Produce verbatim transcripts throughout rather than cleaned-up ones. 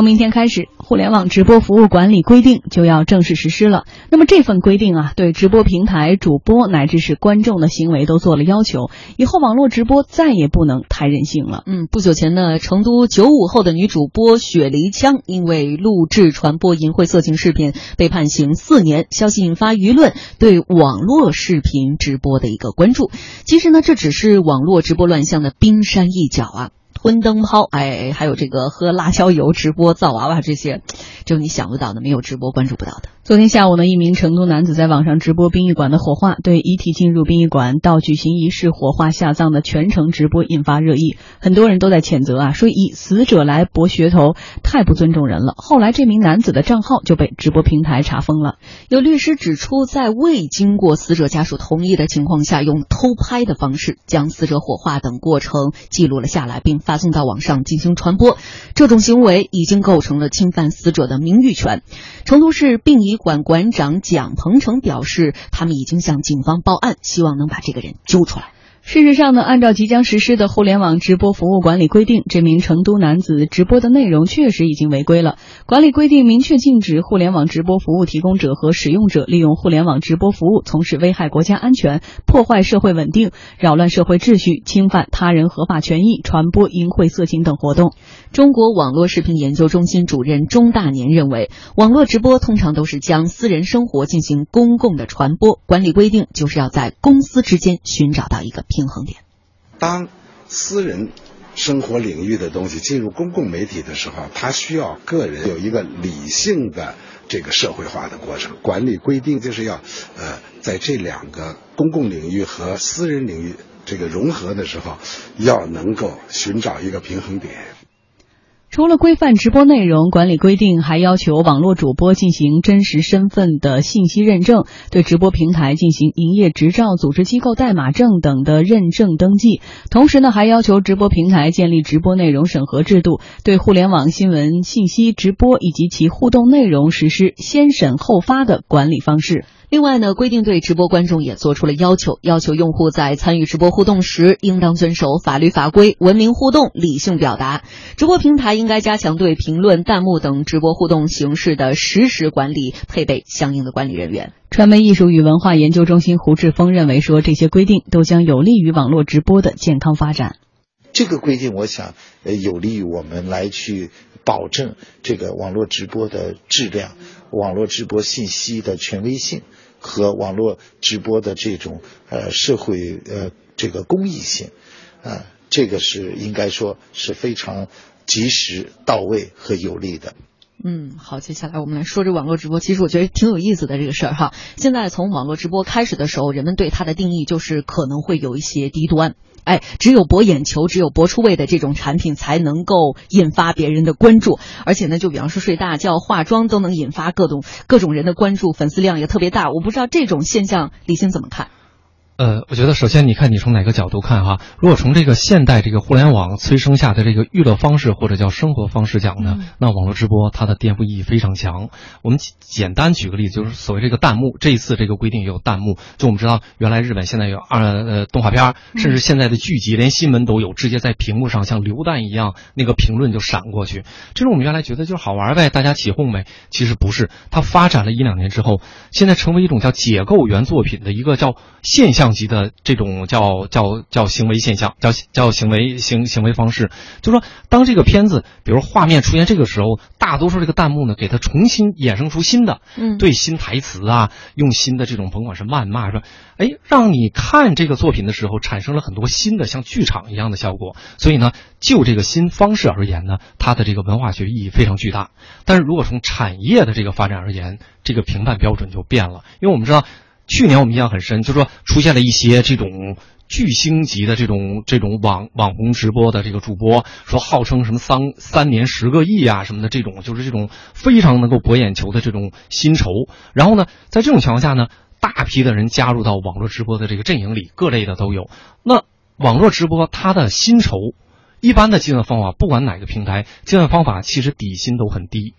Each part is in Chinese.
从明天开始，互联网直播服务管理规定就要正式实施了。那么这份规定啊，对直播平台、主播乃至是观众的行为都做了要求。以后网络直播再也不能太任性了。嗯，不久前呢，成都九五后的女主播雪梨枪因为录制传播淫秽色情视频被判刑四年。消息引发舆论对网络视频直播的一个关注。其实呢，这只是网络直播乱象的冰山一角啊。婚灯泡，哎，还有这个喝辣椒油直播、造娃娃这些，只有你想不到的，没有直播关注不到的。昨天下午呢，一名成都男子在网上直播殡仪馆的火化，对遗体进入殡仪馆到举行仪式、火化下葬的全程直播引发热议，很多人都在谴责啊，说以死者来博噱头，太不尊重人了。后来这名男子的账号就被直播平台查封了。有律师指出，在未经过死者家属同意的情况下，用偷拍的方式将死者火化等过程记录了下来，并发送到网上进行传播，这种行为已经构成了侵犯死者的名誉权。成都市殡仪馆馆长蒋鹏程表示，他们已经向警方报案，希望能把这个人揪出来。事实上呢，按照即将实施的互联网直播服务管理规定，这名成都男子直播的内容确实已经违规了。管理规定明确禁止互联网直播服务提供者和使用者利用互联网直播服务从事危害国家安全、破坏社会稳定、扰乱社会秩序、侵犯他人合法权益、传播淫秽色情等活动。中国网络视频研究中心主任钟大年认为，网络直播通常都是将私人生活进行公共的传播，管理规定就是要在公私之间寻找到一个平衡点。当私人生活领域的东西进入公共媒体的时候，它需要个人有一个理性的这个社会化的过程。管理规定就是要呃，在这两个公共领域和私人领域这个融合的时候，要能够寻找一个平衡点。除了规范直播内容，管理规定还要求网络主播进行真实身份的信息认证，对直播平台进行营业执照、组织机构代码证等的认证登记。同时呢，还要求直播平台建立直播内容审核制度，对互联网新闻信息直播以及其互动内容实施先审后发的管理方式。另外呢，规定对直播观众也做出了要求，要求用户在参与直播互动时应当遵守法律法规，文明互动，理性表达。直播平台应该加强对评论、弹幕等直播互动形式的实时管理，配备相应的管理人员。传媒艺术与文化研究中心胡志峰认为说，这些规定都将有利于网络直播的健康发展。这个规定我想有利于我们来去保证这个网络直播的质量、网络直播信息的权威性和网络直播的这种呃社会呃这个公益性啊，这个是应该说是非常及时到位和有利的。嗯，好，接下来我们来说这网络直播，其实我觉得挺有意思的这个事儿哈。现在从网络直播开始的时候，人们对它的定义就是可能会有一些低端。哎，只有博眼球，只有博出位的这种产品才能够引发别人的关注，而且呢，就比方说睡大觉、化妆都能引发各种各种人的关注，粉丝量也特别大。我不知道这种现象，李欣怎么看？呃，我觉得首先你看你从哪个角度看哈，如果从这个现代这个互联网催生下的这个娱乐方式或者叫生活方式讲呢，嗯、那网络直播它的颠覆意义非常强。我们简单举个例子，就是所谓这个弹幕，这一次这个规定有弹幕，就我们知道原来日本现在有呃动画片，甚至现在的剧集连新闻都有，直接在屏幕上像流弹一样那个评论就闪过去，这是我们原来觉得就是好玩呗，大家起哄呗，其实不是，它发展了一两年之后，现在成为一种叫解构原作品的一个叫现象级的这种叫叫叫行为现象，叫叫行为行行为方式，就说当这个片子，比如画面出现这个时候，大多数这个弹幕呢，给它重新衍生出新的，嗯，对新台词啊，用新的这种甭管是谩骂说，哎，让你看这个作品的时候产生了很多新的像剧场一样的效果。所以呢，就这个新方式而言呢，它的这个文化学意义非常巨大。但是如果从产业的这个发展而言，这个评判标准就变了，因为我们知道。去年我们印象很深，就是说出现了一些这种巨星级的这种这种网网红直播的这个主播，说号称什么三三年十个亿啊什么的，这种就是这种非常能够博眼球的这种薪酬。然后呢，在这种情况下呢，大批的人加入到网络直播的这个阵营里，各类的都有。那网络直播它的薪酬，一般的计算方法，不管哪个平台，计算方法其实底薪都很低。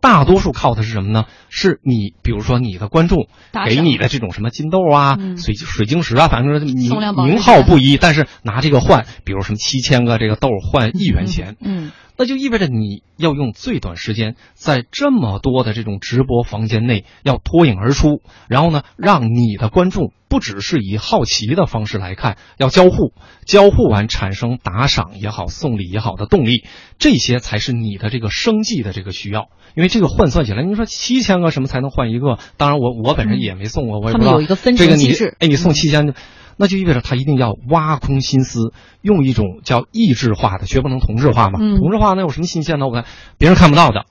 大多数靠的是什么呢？是你，比如说你的观众给你的这种什么金豆啊、嗯、水水晶石啊，反正名名号不一，但是拿这个换，比如什么七千个这个豆换一元钱。嗯，嗯那就意味着你要用最短时间在这么多的这种直播房间内要脱颖而出，然后呢让你的观众不只是以好奇的方式来看，要交互，交互完产生打赏也好送礼也好的动力，这些才是你的这个生计的这个需要。因为这个换算起来，你说七千个什么才能换一个，当然我我本人也没送过，我也不知道他们有一个分成机制，哎，你送七千，那就意味着他一定要挖空心思，用一种叫异质化的，绝不能同质化嘛。嗯、同质化那有什么新鲜的？我看别人看不到的，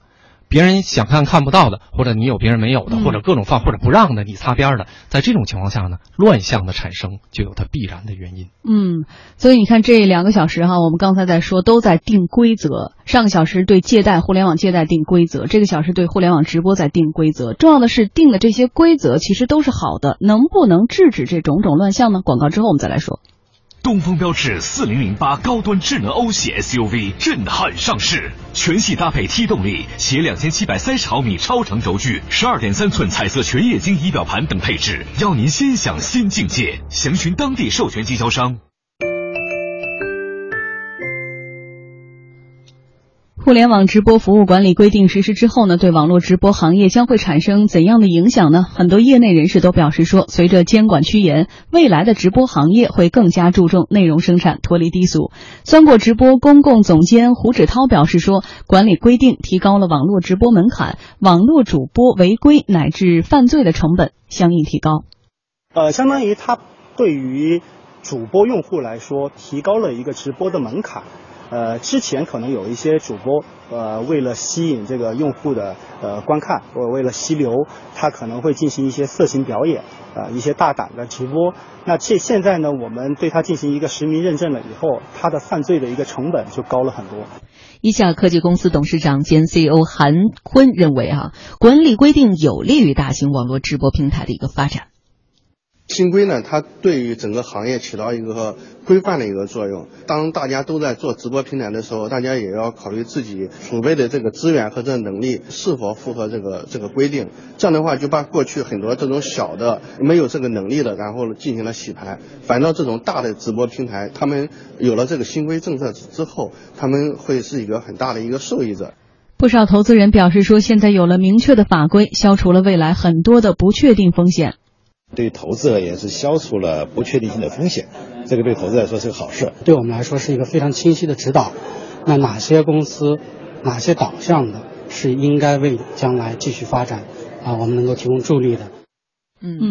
别人想看看不到的，或者你有别人没有的，嗯、或者各种放或者不让的，你擦边的，在这种情况下呢，乱象的产生就有它必然的原因。嗯，所以你看这两个小时哈，我们刚才在说都在定规则。上个小时对借贷，互联网借贷定规则，这个小时对互联网直播在定规则。重要的是定的这些规则其实都是好的，能不能制止这种种乱象呢？广告之后我们再来说。东风标致四零零八高端智能欧系 S U V 震撼上市，全系搭配 T 动力，携两千七百三十毫米超长轴距， 十二点三寸彩色全液晶仪表盘等配置，邀您先享新境界。详询当地授权经销商。互联网直播服务管理规定实施之后呢，对网络直播行业将会产生怎样的影响呢？很多业内人士都表示说，随着监管趋严，未来的直播行业会更加注重内容生产，脱离低俗。酸果直播公共总监胡芷涛表示说，管理规定提高了网络直播门槛，网络主播违规乃至犯罪的成本相应提高。呃，相当于它对于主播用户来说提高了一个直播的门槛。呃，之前可能有一些主播，呃，为了吸引这个用户的呃观看，或者为了吸流，他可能会进行一些色情表演，啊、呃，一些大胆的直播。那这现在呢，我们对他进行一个实名认证了以后，他的犯罪的一个成本就高了很多。一下科技公司董事长兼 C E O 韩坤认为啊，管理规定有利于大型网络直播平台的一个发展。新规呢，它对于整个行业起到一个规范的一个作用。当大家都在做直播平台的时候，大家也要考虑自己储备的这个资源和这个能力是否符合这个这个规定。这样的话，就把过去很多这种小的没有这个能力的，然后进行了洗牌。反倒这种大的直播平台，他们有了这个新规政策之后，他们会是一个很大的一个受益者。不少投资人表示说，现在有了明确的法规，消除了未来很多的不确定风险。对投资者也是消除了不确定性的风险，这个对投资者来说是个好事，对我们来说是一个非常清晰的指导。那哪些公司哪些导向的是应该为将来继续发展啊，我们能够提供助力的。嗯嗯，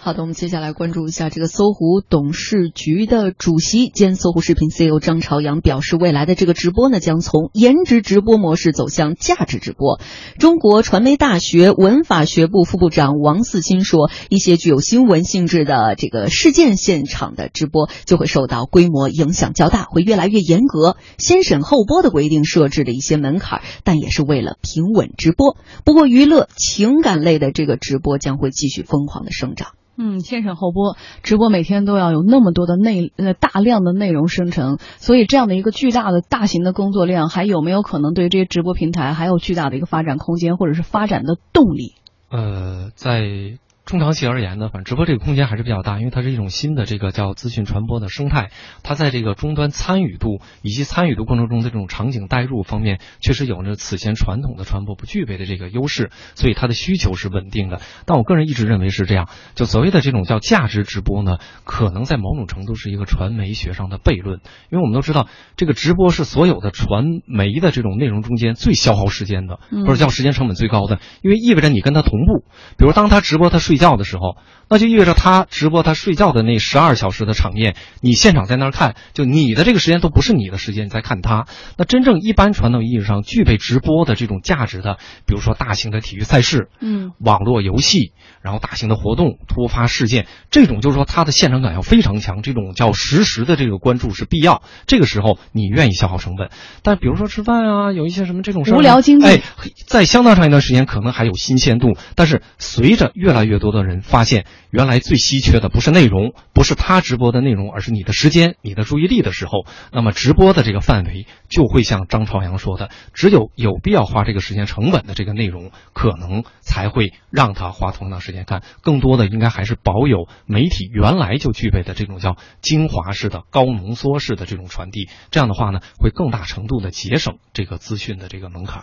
好的，我们接下来关注一下这个搜狐董事局的主席兼搜狐视频 C E O 张朝阳表示，未来的这个直播呢，将从颜值直播模式走向价值直播。中国传媒大学文法学部副部长王四新说，一些具有新闻性质的这个事件现场的直播就会受到规模影响较大，会越来越严格，先审后播的规定设置的一些门槛，但也是为了平稳直播。不过娱乐情感类的这个直播将会继续疯狂的生长。嗯，先审后播，直播每天都要有那么多的内呃大量的内容生成，所以这样的一个巨大的大型的工作量，还有没有可能对这些直播平台还有巨大的一个发展空间，或者是发展的动力？呃，在中长期而言呢，反正直播这个空间还是比较大，因为它是一种新的这个叫资讯传播的生态，它在这个终端参与度以及参与度过程中的这种场景带入方面，确实有着此前传统的传播不具备的这个优势，所以它的需求是稳定的。但我个人一直认为是这样，就所谓的这种叫价值直播呢，可能在某种程度是一个传媒学上的悖论，因为我们都知道这个直播是所有的传媒的这种内容中间最消耗时间的，或者叫时间成本最高的，因为意味着你跟它同步。比如当它直播它睡觉的时候，那就意味着他直播他睡觉的那十二小时的场面，你现场在那儿看，就你的这个时间都不是你的时间，你在看他。那真正一般传统意义上具备直播的这种价值的，比如说大型的体育赛事，嗯，网络游戏，然后大型的活动、突发事件，这种就是说他的现场感要非常强，这种叫实时的这个关注是必要，这个时候你愿意消耗成本。但比如说吃饭啊，有一些什么这种事、啊、无聊经济、哎、在相当长一段时间可能还有新鲜度，但是随着越来越多的人发现，原来最稀缺的不是内容，不是他直播的内容，而是你的时间、你的注意力的时候，那么直播的这个范围就会像张朝阳说的，只有有必要花这个时间成本的这个内容，可能才会让他花同样时间看。更多的应该还是保有媒体原来就具备的这种叫精华式的、高浓缩式的这种传递，这样的话呢，会更大程度的节省这个资讯的这个门槛。